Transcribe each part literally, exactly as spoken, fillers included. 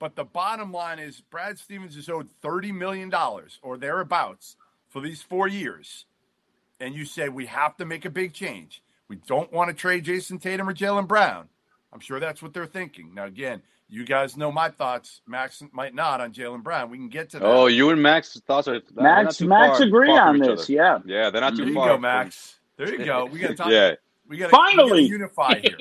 But the bottom line is Brad Stevens is owed thirty million dollars or thereabouts for these four years. And you say, we have to make a big change. We don't want to trade Jayson Tatum or Jaylen Brown. I'm sure that's what they're thinking. Now, again, you guys know my thoughts. Max might not on Jaylen Brown. We can get to that. Oh, you and Max's thoughts are – Max, Max agree on this, yeah. Yeah, they're not too far. There you go, Max. There you go. We got to talk. Yeah. We got to unify here.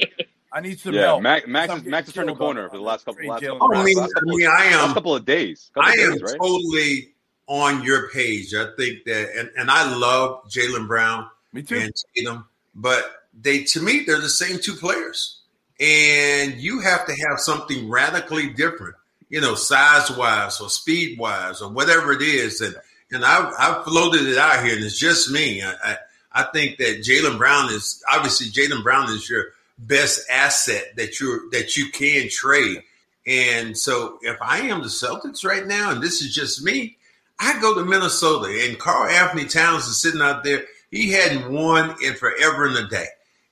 I need some yeah, help. Max, Max, is, Max has turned a corner for the last couple, last couple, I mean, last couple, I mean, I am, last couple of days. Couple I am days, right? Totally on your page. I think that – and and I love Jaylen Brown. Me too. And Tatum. But they, to me, they're the same two players. And you have to have something radically different, you know, size-wise or speed-wise or whatever it is. And and I've, I've floated it out here, and it's just me. I I, I think that Jaylen Brown is – obviously Jaylen Brown is your best asset that you that you can trade. And so if I am the Celtics right now, and this is just me, I go to Minnesota, and Karl Anthony Towns is sitting out there. He hadn't won in forever and a day.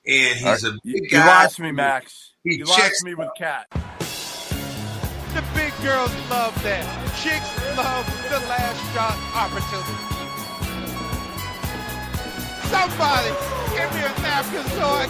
And he's a big guy. You lost me, Max. You lost me with Cat. The big girls love that. Chicks love the last shot opportunity. Somebody give me a napkin so I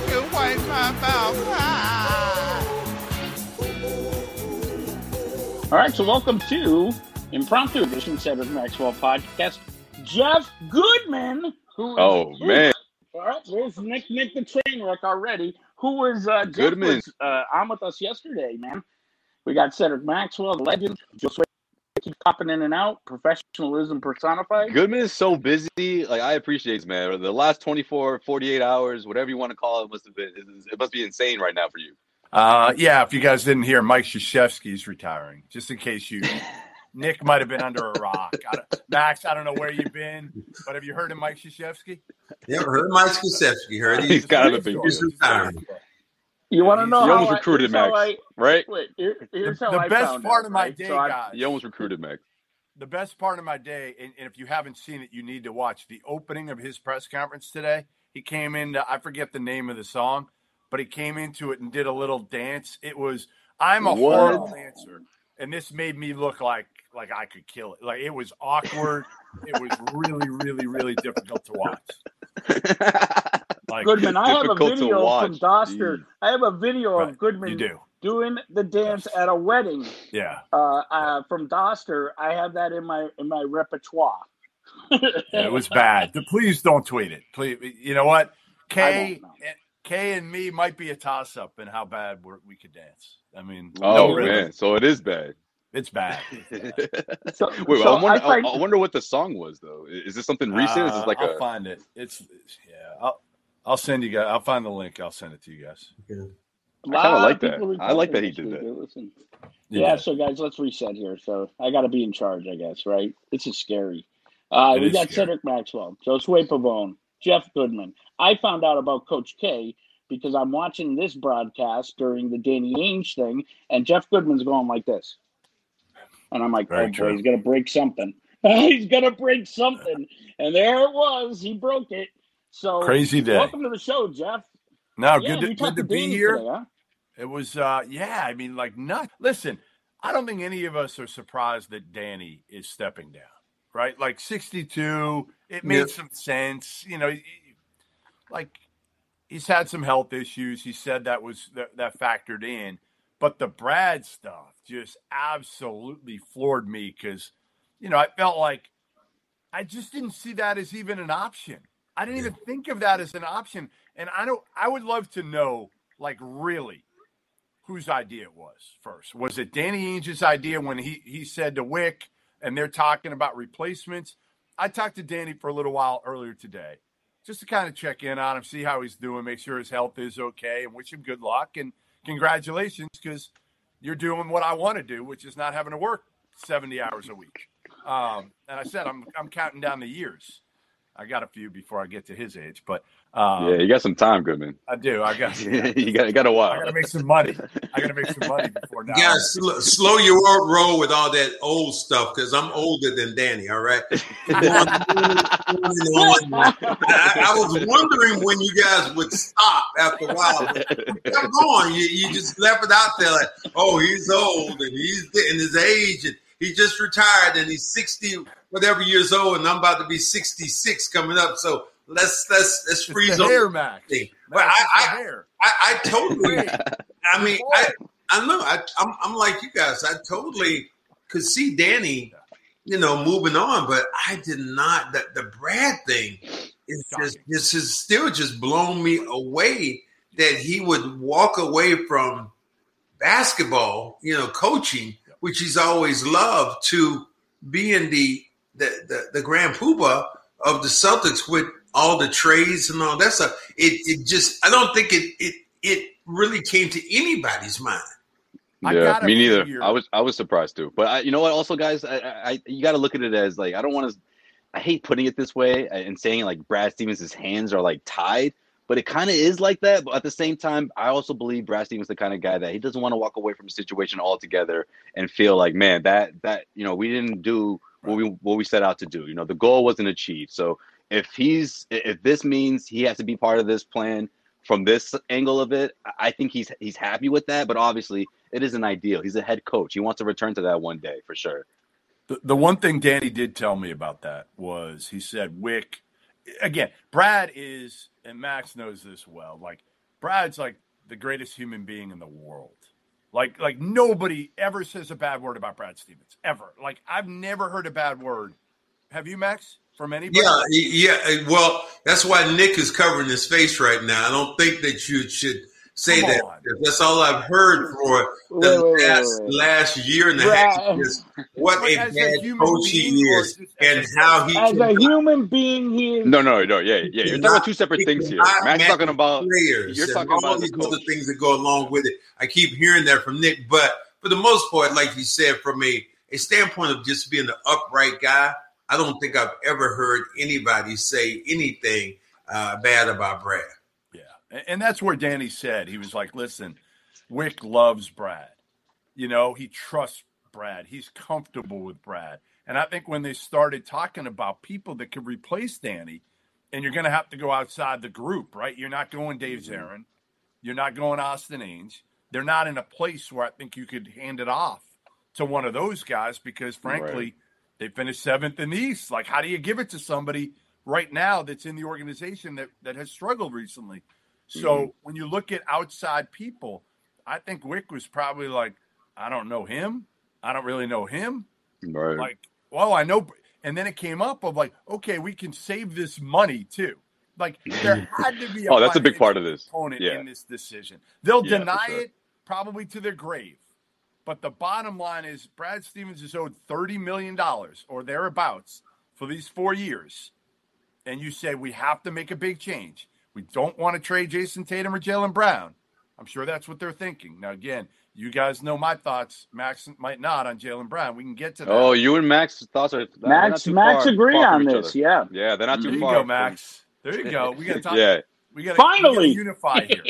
can wipe my mouth. Ah. All right, so welcome to Impromptu Edition Cedric Maxwell Podcast. Jeff Goodman, who is oh, here. Man. All right, there's Nick, Nick the train wreck already. Who was uh, Goodman? Was, uh, on with us yesterday, man. We got Cedric Maxwell, the legend. Josue keeps popping in and out. Professionalism personified. Goodman is so busy. Like, I appreciate it, man. The last twenty-four, forty-eight hours, whatever you want to call it, must have been. It must be insane right now for you. Uh, yeah. If you guys didn't hear, Mike Krzyzewski is retiring. Just in case you. Nick might have been under a rock. I don't, Max, I don't know where you've been, but have you heard of Mike Krzyzewski? Yeah, heard of Mike Krzyzewski. Heard he's, he's got to be. You want to know? You almost recruited Max, right? The best part of my day, guys. You almost recruited Max. The best part of my day, and if you haven't seen it, you need to watch the opening of his press conference today. He came into, I forget the name of the song, but he came into it and did a little dance. It was, I'm a what? Horrible dancer. And this made me look like, like I could kill it. Like, it was awkward. It was really, really, really difficult to watch. Like, Goodman, I have a video from Doster. Jeez. I have a video right. of Goodman do. doing the dance yes. at a wedding. Yeah. Uh, uh, from Doster, I have that in my in my repertoire. Yeah, it was bad. Please don't tweet it. Please, you know what? Kay, Kay and me might be a toss up in how bad we're, we could dance. I mean, oh no, really. Man, so it is bad. It's bad. It's bad. So, Wait, so I, wonder, I, I wonder what the song was though. Is this something recent? Uh, is this like I'll a... find it. It's yeah. I'll I'll send you guys. I'll find the link. I'll send it to you guys. Yeah. I kind of like that. I like that he did that. Yeah. yeah. So guys, let's reset here. So I got to be in charge, I guess. Right? This is scary. Uh, it we is got scary. Cedric Maxwell, Josue Pavone, Jeff Goodman. I found out about Coach K because I'm watching this broadcast during the Danny Ainge thing, and Jeff Goodman's going like this. And I'm like, Very oh, boy, he's going to break something. he's going to break something. And there it was. He broke it. So crazy day. Welcome to the show, Jeff. No, yeah, good to, good to be here. Today, huh? It was, uh, yeah, I mean, like, not. Listen, I don't think any of us are surprised that Danny is stepping down, right? Like, sixty-two, it made yeah. some sense. You know, like, he's had some health issues. He said that was that, that factored in. But the Brad stuff just absolutely floored me because, you know, I felt like I just didn't see that as even an option. I didn't even think of that as an option. And I don't, I would love to know, like, really whose idea it was first. Was it Danny Ainge's idea when he, he said to Wick and they're talking about replacements? I talked to Danny for a little while earlier today just to kind of check in on him, see how he's doing, make sure his health is okay, and wish him good luck. And congratulations, because you're doing what I want to do, which is not having to work seventy hours a week. Um, and I said, I'm I'm counting down the years. I got a few before I get to his age, but um, yeah, you got some time, Goodman. I do. I got yeah, you got you got a while. I got to make some money. I got to make some money before now. Yeah, sl- slow your roll with all that old stuff because I'm older than Danny. All right. I, I was wondering when you guys would stop after a while. You kept going. You, you just left it out there like, oh, he's old and he's in his age and he just retired and he's sixty whatever years old, and I'm about to be sixty-six coming up. So let's let's let's freeze on hair, Max. Max but I, I, hair. I, I totally. I mean, I, I know. I, I'm, I'm like you guys. I totally could see Danny, you know, moving on. But I did not. The, the Brad thing is just this has still just blown me away that he would walk away from basketball, you know, coaching, which he's always loved, to being the the the, the grand poobah of the Celtics with all the trades and all that stuff. It it just I don't think it it it really came to anybody's mind. Yeah, I gotta me neither. Figure. I was I was surprised too. But I, you know what? Also, guys, I, I you got to look at it as like I don't want to. I hate putting it this way and saying like Brad Stevens' hands are like tied. But it kind of is like that. But at the same time, I also believe Brad Stevens is the kind of guy that he doesn't want to walk away from a situation altogether and feel like, man, that that you know, we didn't do what we what we set out to do. You know, the goal wasn't achieved. So if he's if this means he has to be part of this plan from this angle of it, I think he's he's happy with that. But obviously, it isn't ideal. He's a head coach. He wants to return to that one day for sure. The the one thing Danny did tell me about that was he said, Wick. Again, Brad is, and Max knows this well, like Brad's like the greatest human being in the world. Like, like nobody ever says a bad word about Brad Stevens, ever. Like, I've never heard a bad word. Have you, Max, from anybody? Yeah, yeah. Well, that's why Nick is covering his face right now. I don't think that you should say that. That's all I've heard for the wait, last, wait, wait. last year and a half is what a bad a coach he is and as how he as can a play. Human being he is. No, no, no, yeah, yeah. You're talking about two separate things here. Max talking about players. You're talking all about all these other things that go along with it. I keep hearing that from Nick, but for the most part, like you said, from a, a standpoint of just being an upright guy, I don't think I've ever heard anybody say anything uh, bad about Brad. And that's where Danny said, he was like, listen, Wick loves Brad. You know, he trusts Brad. He's comfortable with Brad. And I think when they started talking about people that could replace Danny, and you're going to have to go outside the group, right? You're not going Dave Zarren. You're not going Austin Ainge. They're not in a place where I think you could hand it off to one of those guys because, frankly, right. They finished seventh in the East. Like, how do you give it to somebody right now that's in the organization that, that has struggled recently? So mm-hmm. when you look at outside people, I think Wick was probably like, I don't know him. I don't really know him. Right. Like, well, I know. And then it came up of like, okay, we can save this money too. Like there had to be a, oh, that's a big part of this component yeah. in this decision. They'll yeah, deny sure. it probably to their grave. But the bottom line is Brad Stevens is owed thirty million dollars or thereabouts for these four years. And you say, we have to make a big change. We don't want to trade Jayson Tatum or Jaylen Brown. I'm sure that's what they're thinking. Now, again, you guys know my thoughts. Max might not on Jaylen Brown. We can get to that. Oh, you and Max's thoughts are – Max, Max far, agree far on this, other. yeah. Yeah, they're not too there far. There you go, Max. There you go. We got to talk. yeah. We got to unify here.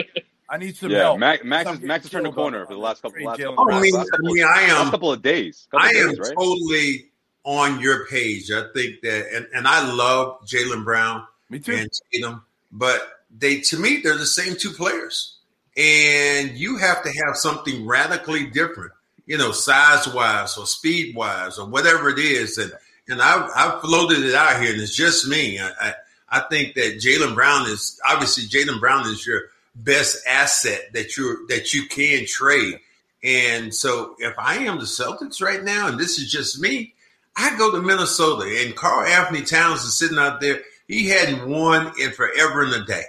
I need some yeah, help. Max, Max, is, Max has turned a corner for the last couple, last couple, oh, last I mean, last couple, I mean, I am, last couple of days. Couple I am days, right? totally on your page. I think that – and and I love Jaylen Brown. Me too. And Tatum. But they, to me, they're the same two players. And you have to have something radically different, you know, size-wise or speed-wise or whatever it is. And and I've, I've floated it out here, and it's just me. I I, I think that Jaylen Brown is – obviously, Jaylen Brown is your best asset that you that you can trade. And so if I am the Celtics right now, and this is just me, I go to Minnesota, and Karl Anthony Towns is sitting out there. He hadn't won in forever and a day.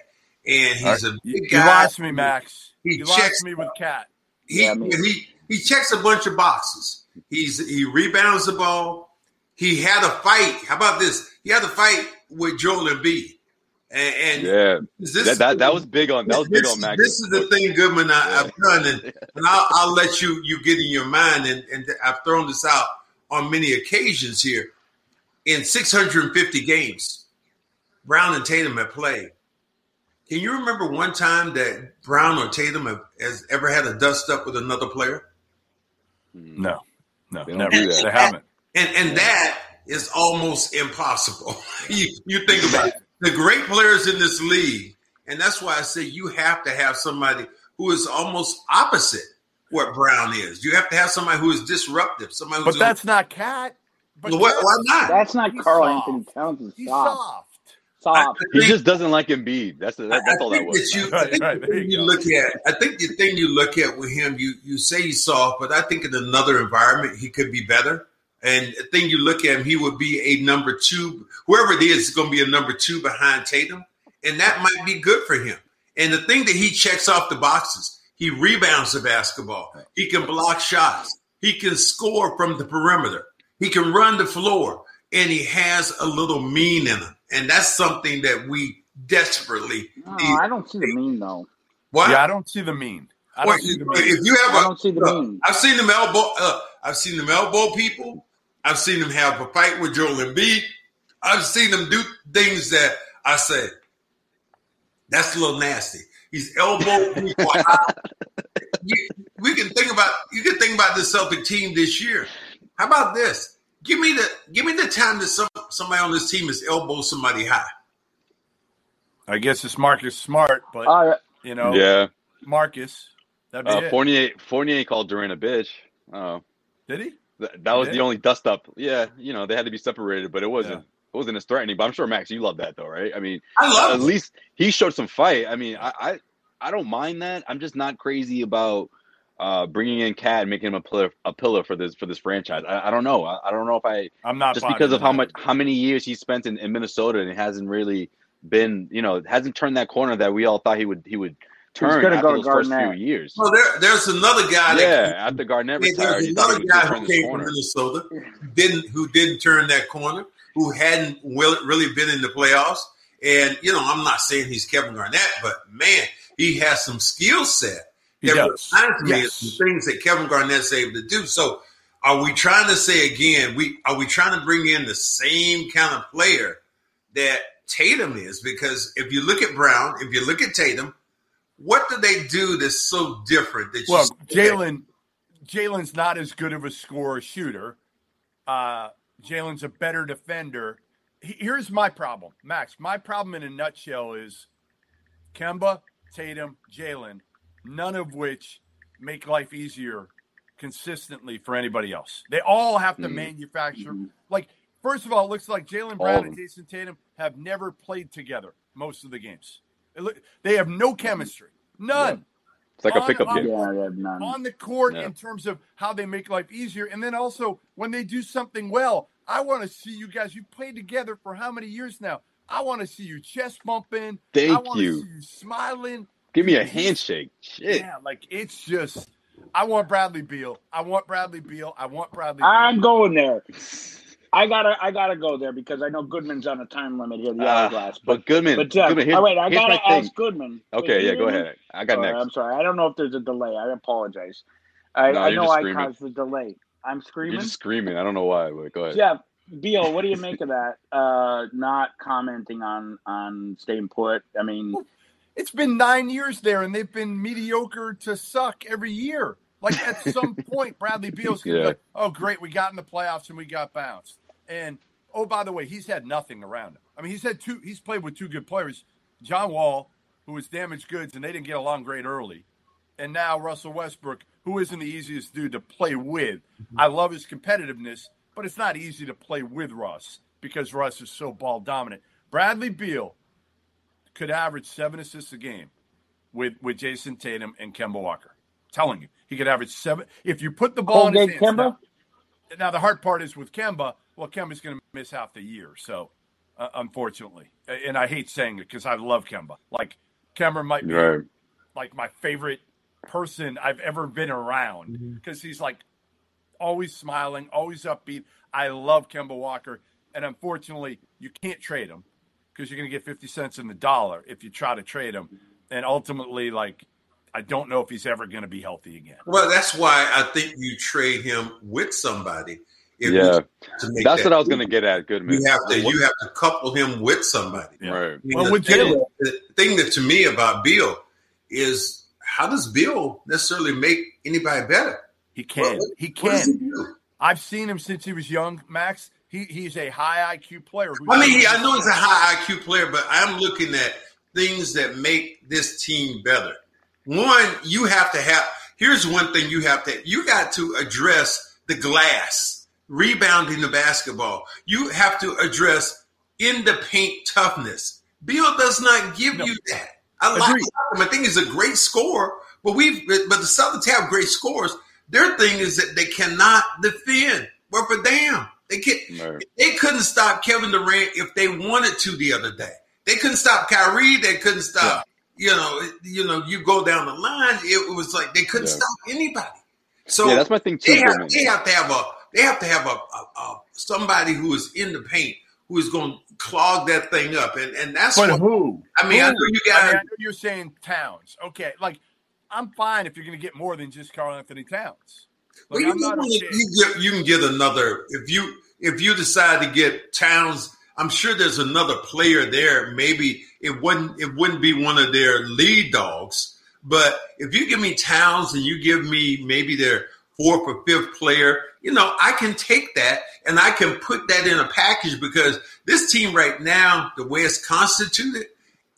And he's right. a big you guy. You lost me, Max. He you checks, lost me with Cat. He, yeah, I mean. he he checks a bunch of boxes. He's He rebounds the ball. He had a fight. How about this? He had a fight with Joel Embiid. And, and yeah. This, that, that, that was big on that was this, big on Max. This is the thing, Goodman, I, yeah. I've done. And, and I'll, I'll let you, you get in your mind. And, and I've thrown this out on many occasions here. In six hundred fifty games, Brown and Tatum have played. Can you remember one time that Brown or Tatum have, has ever had a dust-up with another player? No. No, they, never, and, they haven't. And and that is almost impossible. you, you think about it. The great players in this league, and that's why I say you have to have somebody who is almost opposite what Brown is. You have to have somebody who is disruptive. Somebody who's but that's a, not Cat. But what, why not? That's not Karl Anthony Towns. He's soft. Soft. He just doesn't like Embiid. That's, that, that's all that was. That you, right, I think right, the thing you, you look at, I think the thing you look at with him, you, you say he's soft, but I think in another environment he could be better. And the thing you look at him, he would be a number two. Whoever it is, is going to be a number two behind Tatum, and that might be good for him. And the thing that he checks off the boxes, he rebounds the basketball. He can block shots. He can score from the perimeter. He can run the floor, and he has a little mean in him. And that's something that we desperately no, need. I don't see the mean, though. What? Yeah, I don't see the mean. I don't well, see the mean. If you have I a, don't see the uh, mean. I've seen them elbow uh, I've seen them elbow people. I've seen them have a fight with Joel Embiid. I've seen them do things that I say, that's a little nasty. He's elbow people out. You, we can think about you can think about this Celtic team this year. How about this? Give me the give me the time that some, somebody on this team is elbow somebody high. I guess it's Marcus Smart, but uh, you know, yeah, Marcus. That'd be uh, it. Fournier Fournier called Durant a bitch. Oh, did he? That, that was did? the only dust up. Yeah, you know they had to be separated, but it wasn't yeah. it wasn't as threatening. But I'm sure Max, you love that though, right? I mean, I love at it. least he showed some fight. I mean, I, I I don't mind that. I'm just not crazy about. Uh, bringing in Cat and making him a pillar, a pillar for this for this franchise. I, I don't know. I, I don't know if I. I'm not just because of how much how many years he spent in, in Minnesota and it hasn't really been you know it hasn't turned that corner that we all thought he would he would turn after go those first few years. Well, there, there's another guy. That yeah, can, after Garnett yeah, retired, there's another guy who came from Minnesota who didn't who didn't turn that corner, who hadn't really been in the playoffs. And you know, I'm not saying he's Kevin Garnett, but man, he has some skill set. That reminds me of some things that Kevin Garnett's able to do. So are we trying to say again, we are we trying to bring in the same kind of player that Tatum is? Because if you look at Brown, if you look at Tatum, what do they do that's so different? That well, Jaylen, Jaylen's not as good of a scorer shooter. Uh, Jaylen's a better defender. Here's my problem, Max. My problem in a nutshell is Kemba, Tatum, Jaylen. None of which make life easier consistently for anybody else. They all have to mm-hmm. manufacture. Mm-hmm. Like, first of all, it looks like Jaylen Brown and Jayson Tatum have never played together most of the games. It look, they have no chemistry. None. Yeah. It's like on, a pickup game. On, yeah, none. on the court yeah. in terms of how they make life easier. And then also, when they do something well, I want to see you guys. You've played together for how many years now? I want to see you chest bumping. Thank I want you. to see you smiling. Give me a handshake. Shit. Yeah, like it's just I want Bradley Beal. I want Bradley Beal. I want Bradley Beal. I'm going there. I gotta I gotta go there because I know Goodman's on a time limit here, the hourglass. Uh, but Goodman, but Jeff, Goodman, oh wait, I gotta ask thing. Goodman. Okay, yeah, go ahead. I got next. Right, I'm sorry. I don't know if there's a delay. I apologize. I, no, I know I caused the delay. I'm screaming. You're just screaming. I don't know why, but go ahead. Jeff, Beal, what do you make of that? Uh, not commenting on on staying put. I mean it's been nine years there, and they've been mediocre to suck every year. Like, at some point, Bradley Beal's going to yeah. be like, oh, great, we got in the playoffs and we got bounced. And, oh, by the way, he's had nothing around him. I mean, he's had two. He's played with two good players, John Wall, who was damaged goods, and they didn't get along great early, and now Russell Westbrook, who isn't the easiest dude to play with. Mm-hmm. I love his competitiveness, but it's not easy to play with Russ because Russ is so ball dominant. Bradley Beal could average seven assists a game with, with Jayson Tatum and Kemba Walker. I'm telling you, he could average seven. If you put the ball oh, in his hands. Now, now, the hard part is with Kemba, well, Kemba's going to miss half the year, so uh, unfortunately. And I hate saying it because I love Kemba. Like, Kemba might be right. like my favorite person I've ever been around because mm-hmm. he's like always smiling, always upbeat. I love Kemba Walker, and unfortunately, you can't trade him. Because you're going to get fifty cents in the dollar if you try to trade him. And ultimately, like, I don't know if he's ever going to be healthy again. Well, that's why I think you trade him with somebody. If yeah, that's that what I was going to get at, Goodman. You have to you have to couple him with somebody. Yeah. Right. Well, the, with thing, the thing that to me about Beal is how does Beal necessarily make anybody better? He can. Well, he can. He I've seen him since he was young, Max. He he's a high I Q player. I mean, I know he's a high I Q player, but I'm looking at things that make this team better. One, you have to have. Here's one thing you have to. You got to address the glass. Rebounding the basketball. You have to address in the paint toughness. Beal does not give no. you that. I like him. I think he's a great scorer, but we've but the Celtics have great scorers. Their thing is that they cannot defend. But for damn, they can no. they couldn't stop Kevin Durant if they wanted to the other day. They couldn't stop Kyrie, they couldn't stop, yeah. you know, you know, you go down the line, it was like they couldn't yeah. stop anybody. So yeah, that's my thing too. They have, they have to have a They have to have a, a, a somebody who is in the paint who is going to clog that thing up, and and that's but what who? I mean. Who? I know you guys. I mean, I know you're saying Towns, okay? Like, I'm fine if you're going to get more than just Karl Anthony Towns. Like, well, I'm you, not can, you, you can get another if you if you decide to get Towns. I'm sure there's another player there. Maybe it wouldn't it wouldn't be one of their lead dogs, but if you give me Towns and you give me maybe their fourth or fifth player, you know, I can take that and I can put that in a package because this team right now, the way it's constituted,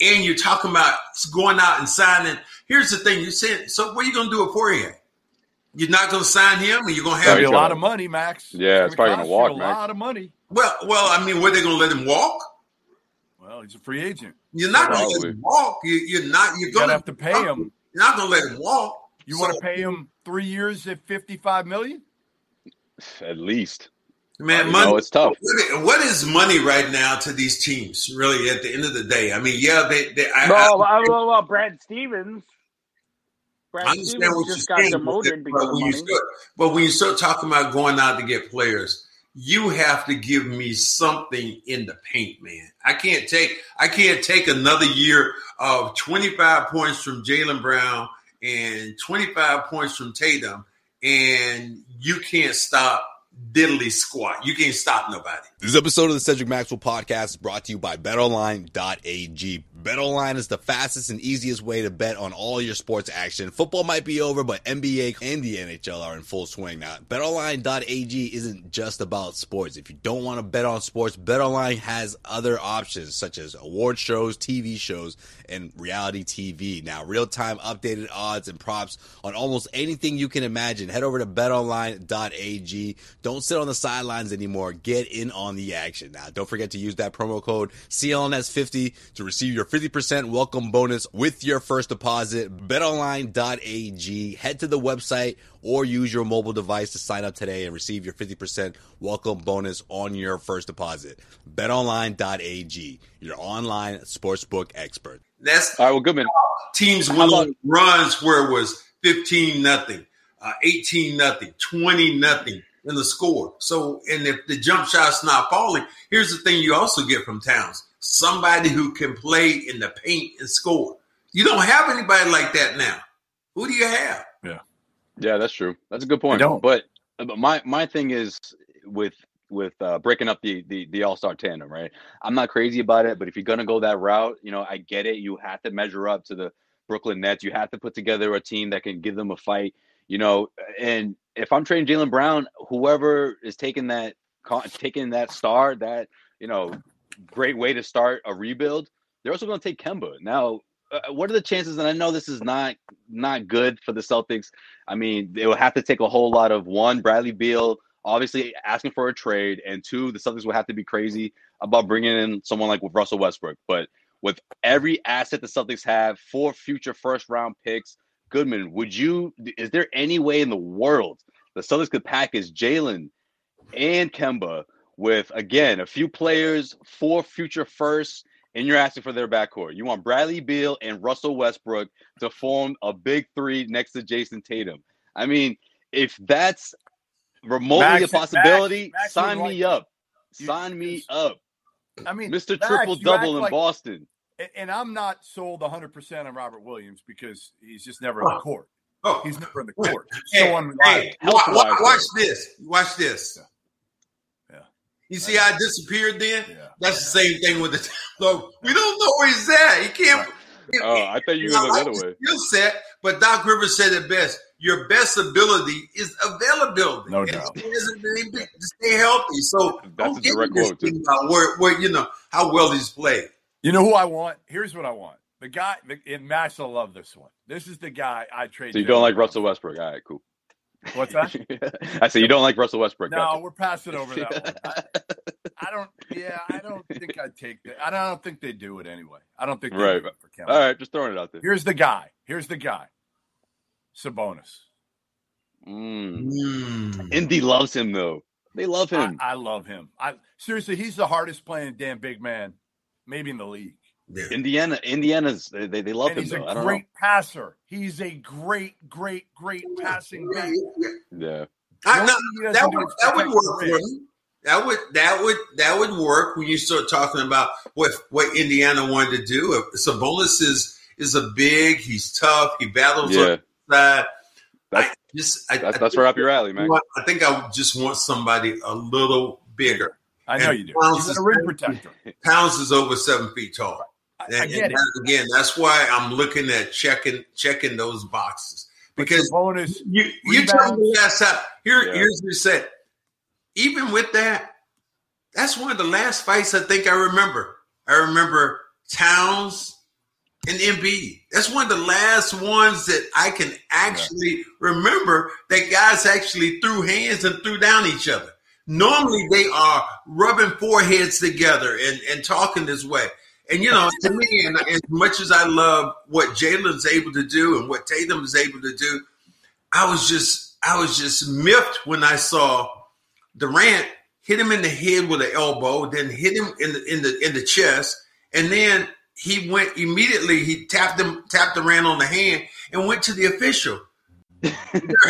and you're talking about going out and signing. Here's the thing you said. So what are you going to do with Poirier? You're not going to sign him and you're going to have a lot of money, Max. Yeah, it's probably going to walk, a Max. lot of money. Well, well, I mean, were they going to let him walk? Well, he's a free agent. You're not going to let him walk. You, you're not. You're, you're going to have to pay walk. him. You're not going to let him walk. You so, want to pay him three years at fifty-five million dollars? At least, man. Money, know, it's tough. What is money right now to these teams? Really, at the end of the day, I mean, yeah, they. they I, well, I, I, well, well, Brad Stevens. Brad I understand Stevens what just you're got saying, demoted but, because when you start, but when you start talking about going out to get players, you have to give me something in the paint, man. I can't take. I can't take another year of twenty-five points from Jaylen Brown and twenty-five points from Tatum. And you can't stop diddly squat. You can't stop nobody. This episode of the Cedric Maxwell Podcast is brought to you by bet online dot a g. BetOnline is the fastest and easiest way to bet on all your sports action. Football might be over, but N B A and the N H L are in full swing now. bet online dot a g isn't just about sports. If you don't want to bet on sports, BetOnline has other options such as award shows, T V shows, and reality T V. Now, real-time updated odds and props on almost anything you can imagine. Head over to bet online dot a g. Don't sit on the sidelines anymore. Get in on the action. Now, don't forget to use that promo code C L N S fifty to receive your fifty percent welcome bonus with your first deposit. bet online dot a g. Head to the website or use your mobile device to sign up today and receive your fifty percent welcome bonus on your first deposit. bet online dot a g, your online sportsbook expert. That's all right. Well, Goodman, teams went on runs where it was fifteen nothing, uh, eighteen nothing, twenty nothing in the score. So, and if the jump shot's not falling, here's the thing you also get from Towns. Somebody who can play in the paint and score. You don't have anybody like that now. Who do you have? Yeah, yeah, that's true. That's a good point. But, but my my thing is with with uh, breaking up the, the the All-Star tandem, right? I'm not crazy about it, but if you're gonna go that route, you know, I get it. You have to measure up to the Brooklyn Nets. You have to put together a team that can give them a fight. You know, and if I'm trading Jaylen Brown, whoever is taking that taking that star, that you know. Great way to start a rebuild. They're also going to take Kemba. Now, uh, what are the chances? And I know this is not not good for the Celtics. I mean, they will have to take a whole lot of, one, Bradley Beal, obviously asking for a trade, and two, the Celtics will have to be crazy about bringing in someone like with Russell Westbrook. But with every asset the Celtics have, four future first-round picks, Goodman, would you – is there any way in the world the Celtics could package Jaylen and Kemba with, again, a few players, four future firsts, and you're asking for their backcourt? You want Bradley Beal and Russell Westbrook to form a big three next to Jayson Tatum. I mean, if that's remotely Max, a possibility, Max, Max sign me like, up. You, sign me up. I mean, Mister Triple-Double in like, Boston. And I'm not sold one hundred percent on Robert Williams because he's just never on the court. Oh. He's never on the court. Hey, so unreliable. Hey, watch, watch this. Watch this. You see how I disappeared then? Yeah. That's yeah. the same thing with the so we don't know where he's at. He can't. Right. It, oh, I thought you were the other way. Skill set, but Doc Rivers said it best. Your best ability is availability. No and doubt. It isn't to stay healthy. So that's a direct quote. Where, where you know how well he's played. You know who I want? Here's what I want. The guy, the, and Max will love this one. This is the guy I trade. So you don't like Russell Westbrook? All right, cool. What's that? I said you don't like Russell Westbrook. No, gotcha. We're passing over that one. I, I don't. Yeah, I don't think I'd take that. I don't think they do it anyway. I don't think they right. do it for Kemba. All right, just throwing it out there. Here's the guy. Here's the guy. Sabonis. Mm. Mm. Indy loves him though. They love him. I, I love him. I seriously, he's the hardest playing damn big man, maybe in the league. Yeah. Indiana, Indiana's they they love and him. He's though. a I don't great know. passer. He's a great, great, great passing guy. Yeah, I, no, that would that would work for him. That would that would that would work when you start talking about what what Indiana wanted to do. Sabonis is is a big. He's tough. He battles. Yeah. Up. Uh, that's I just, I, that's, I that's where up your alley, man. I think I just want somebody a little bigger. I know and you do. Pounds is, a rim protector. Pounds is over seven feet tall. I, I and, get and it. That, again, that's why I'm looking at checking checking those boxes because bonus, you you tell me last time. Here, yeah. here's what you said. Even with that, that's one of the last fights I think I remember. I remember Towns and Embiid. That's one of the last ones that I can actually yeah. remember that guys actually threw hands and threw down each other. Normally they are rubbing foreheads together and, and talking this way. And, you know, to me, and as much as I love what Jaylen's able to do and what Tatum is able to do, I was just I was just miffed when I saw Durant hit him in the head with an elbow, then hit him in the in the in the chest, and then he went immediately. He tapped him tapped Durant on the hand and went to the official. There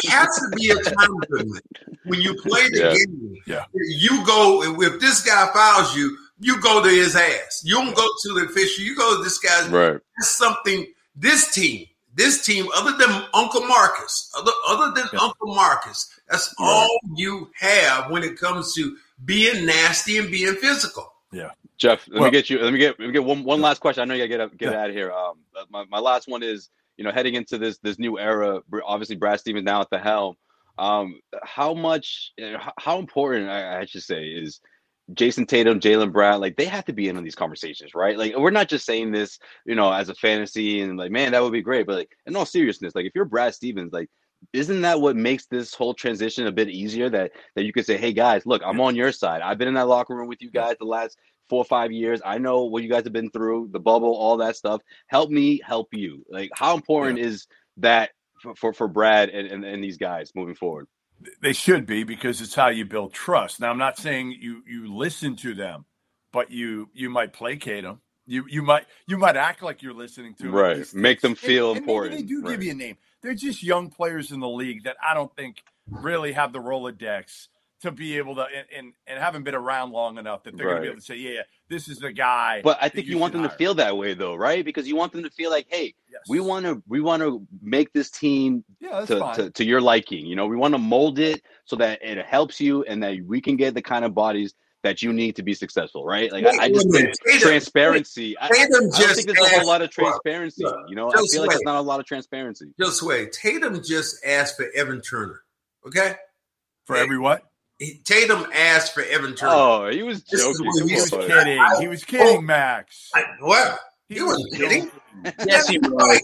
has to be a time limit when you play the yeah. game. Yeah. You go if this guy fouls you. You go to his ass. You don't go to the official. You go to this guy's. Right. That's something. This team, this team, other than Uncle Marcus, other other than yeah. Uncle Marcus, that's right. all you have when it comes to being nasty and being physical. Yeah, Jeff. Let well, me get you. Let me get. Let me get one, one last question. I know you gotta get get yeah. out of here. Um, my my last one is, you know, heading into this this new era. Obviously, Brad Stevens now at the helm. Um, how much? How important I, I should say is. Jayson Tatum, Jaylen Brown, like they have to be in on these conversations, right? Like we're not just saying this, you know, as a fantasy and like, man, that would be great. But like in all seriousness, like if you're Brad Stevens, like isn't that what makes this whole transition a bit easier that that you can say, hey guys, look, I'm on your side. I've been in that locker room with you guys the last four or five years. I know what you guys have been through, the bubble, all that stuff. Help me help you. Like how important yeah. is that for, for, for Brad and, and, and these guys moving forward? They should be because it's how you build trust. Now, I'm not saying you you listen to them, but you you might placate them. You you might you might act like you're listening to them. Right, make them feel and, important. And they do right. give you a name. They're just young players in the league that I don't think really have the Rolodex to be able to and, and, and haven't been around long enough that they're right. going to be able to say, yeah, this is the guy. But I think you, you want them hire. to feel that way though, right? Because you want them to feel like, hey, yes. we want to we want to make this team yeah, to, to, to your liking. You know, we want to mold it so that it helps you and that we can get the kind of bodies that you need to be successful, right? Like wait, I, I just think transparency. Wait, I, I don't think there's a whole lot of transparency. For, uh, you know, I feel wait. like there's not a lot of transparency. Just wait. Tatum just asked for Evan Turner. Okay? For hey. every what? Tatum asked for Evan Turner. Oh, he was joking. He was kidding. I, I, he was kidding, oh, Max. I, what? He, he was kidding? Yes, he was.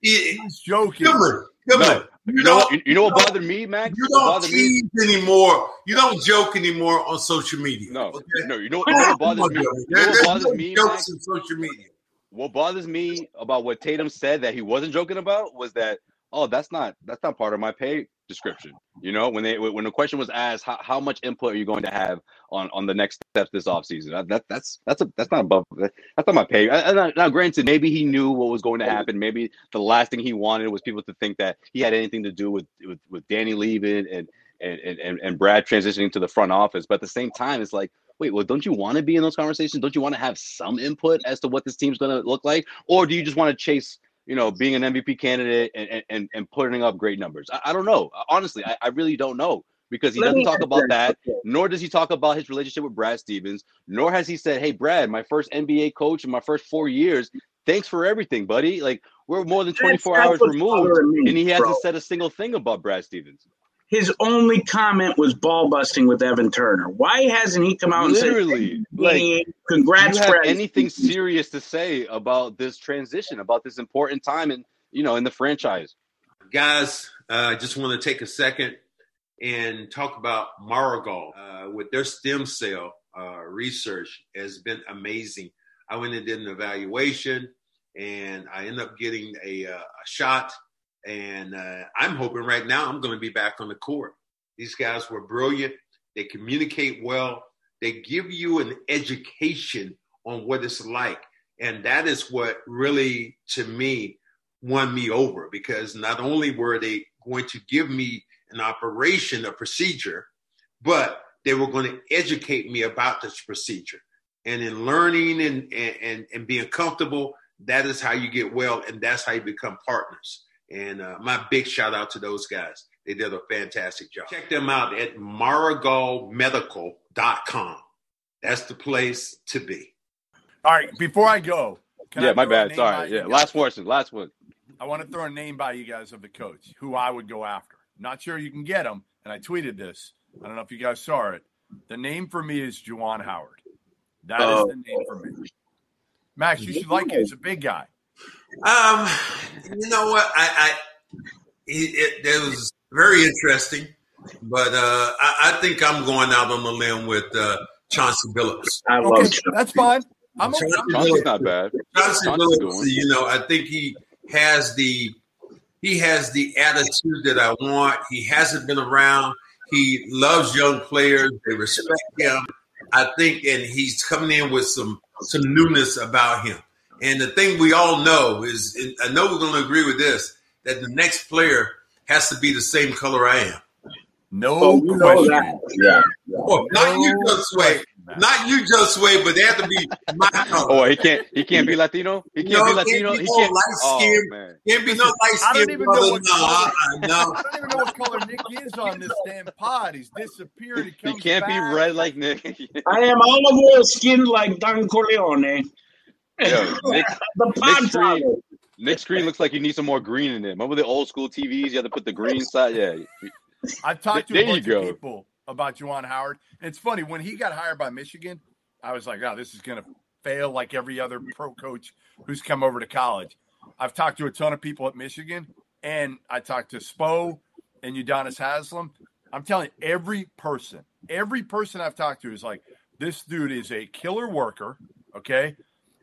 He was joking. Come on. Come no, on. You, you, know, know, you, you know what bothered me, Max? You don't tease me? anymore. You don't joke anymore on social media. No, okay? no. You know what, you know what bothers me? You know what bothers no me, jokes on social media. What bothers me about what Tatum said that he wasn't joking about was that, oh, that's not that's not part of my pay description. You know, when they when the question was asked, how, how much input are you going to have on, on the next steps this offseason? That that's that's a, that's not above that's not my pay. I, I, now, granted, maybe he knew what was going to happen. Maybe the last thing he wanted was people to think that he had anything to do with with, with Danny leaving and and, and and Brad transitioning to the front office. But at the same time, it's like, wait, well, don't you want to be in those conversations? Don't you want to have some input as to what this team's going to look like, or do you just want to chase? You know, being an M V P candidate and and, and putting up great numbers. I, I don't know. Honestly, I, I really don't know because he Let doesn't talk about that, that, nor does he talk about his relationship with Brad Stevens, nor has he said, hey, Brad, my first N B A coach in my first four years, thanks for everything, buddy. Like, we're more than twenty-four hours removed, me, and he hasn't bro. said a single thing about Brad Stevens. His only comment was ball busting with Evan Turner. Why hasn't he come out Literally, and said, like, congrats, Brad? Do you have anything serious to say about this transition, about this important time in, you know, in the franchise? Guys, I uh, just want to take a second and talk about Marigold. Uh, with their stem cell uh, research has been amazing. I went and did an evaluation, and I ended up getting a, uh, a shot. And uh, I'm hoping right now I'm going to be back on the court. These guys were brilliant. They communicate well. They give you an education on what it's like. And that is what really, to me, won me over, because not only were they going to give me an operation, a procedure, but they were going to educate me about this procedure. And in learning and, and, and being comfortable, that is how you get well, and that's how you become partners. And uh, my big shout out to those guys. They did a fantastic job. Check them out at marigold medical dot com. That's the place to be. All right, before I go. Can yeah, I my bad. Sorry. Yeah, last question, last one. I want to throw a name by you guys of the coach who I would go after. Not sure you can get him, and I tweeted this. I don't know if you guys saw it. The name for me is Juwan Howard. That uh, is the name for me. Max, you should like him. He's a big guy. Um, you know what? I, I it, it was very interesting, but uh, I, I think I'm going out on a limb with uh, Chauncey Billups. I okay, love Chauncey. That's fine. I'm Chauncey Billups is not bad. Chauncey Billups, you know, I think he has the he has the attitude that I want. He hasn't been around. He loves young players. They respect him. I think, and he's coming in with some some newness about him. And the thing we all know is, and I know we're going to agree with this, that the next player has to be the same color I am. No oh, question. Know that. Yeah. Yeah. Oh, no not you, Josue. Not you, Josue, but they have to be my color. Oh, he can't. He can't be Latino. He can't no, be Latino. Can't be he no can't. Light skin. Oh, can't be no light skin. I don't even brother. know what color. No, I, I don't even know what color Nick is on this damn pod. He's disappeared. He, he can't back. be red like Nick. I am olive oil skinned like Don Corleone. Yo, Nick, Nick, screen, Nick screen looks like you need some more green in it. Remember the old school T Vs? You had to put the green side. Yeah, I've talked to there a bunch of people about Juwan Howard. And it's funny, when he got hired by Michigan, I was like, "Oh, this is going to fail like every other pro coach who's come over to college." I've talked to a ton of people at Michigan, and I talked to Spo and Udonis Haslam. I'm telling you, every person, every person I've talked to is like, "This dude is a killer worker." Okay.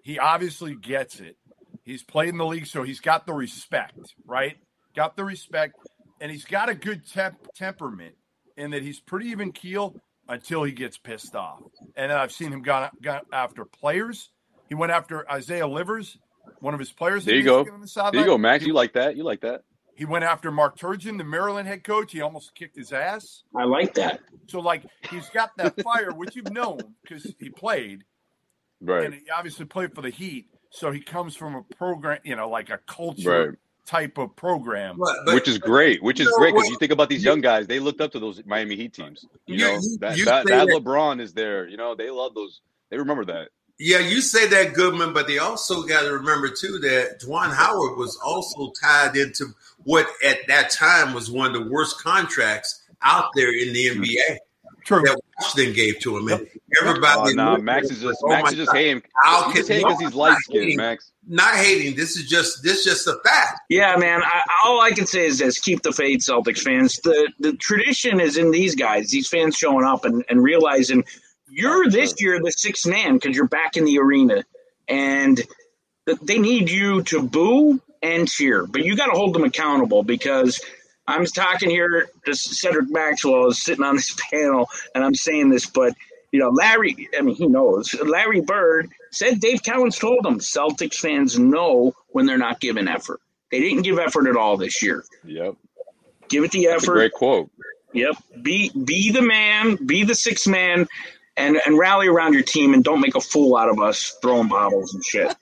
He obviously gets it. He's played in the league, so he's got the respect, right? Got the respect, and he's got a good temp- temperament in that he's pretty even keel until he gets pissed off. And I've seen him gone, gone after players. He went after Isaiah Livers, one of his players. There you go. The there you go, Max. He, you like that. You like that. He went after Mark Turgeon, the Maryland head coach. He almost kicked his ass. I like that. So, like, he's got that fire, which you've known because he played. Right. And he obviously played for the Heat, so he comes from a program, you know, like a culture right. type of program. But, but, which is great, which is you know, great, because you think about these you, young guys, they looked up to those Miami Heat teams. You, you know, you, that, you that, that, that LeBron is there. You know, they love those. They remember that. Yeah, you say that, Goodman, but they also got to remember, too, that Juwan Howard was also tied into what at that time was one of the worst contracts out there in the N B A. Mm-hmm. True. That Washington gave to him, and everybody. Oh, nah, Max is just like, oh Max is just hating. I'll just hate because he's light skinned, Max. Not hating. This is just this is just a fact. Yeah, man. I, all I can say is this: keep the faith, Celtics fans. The the tradition is in these guys, these fans showing up and, and realizing you're this year the sixth man because you're back in the arena, and they need you to boo and cheer, but you got to hold them accountable because. I'm talking here, just Cedric Maxwell is sitting on this panel, and I'm saying this, but, you know, Larry, I mean, he knows. Larry Bird said Dave Cowens told him Celtics fans know when they're not giving effort. They didn't give effort at all this year. Yep. Give it the effort. That's a great quote. Yep. Be be the man, be the sixth man, and, and rally around your team, and don't make a fool out of us throwing bottles and shit.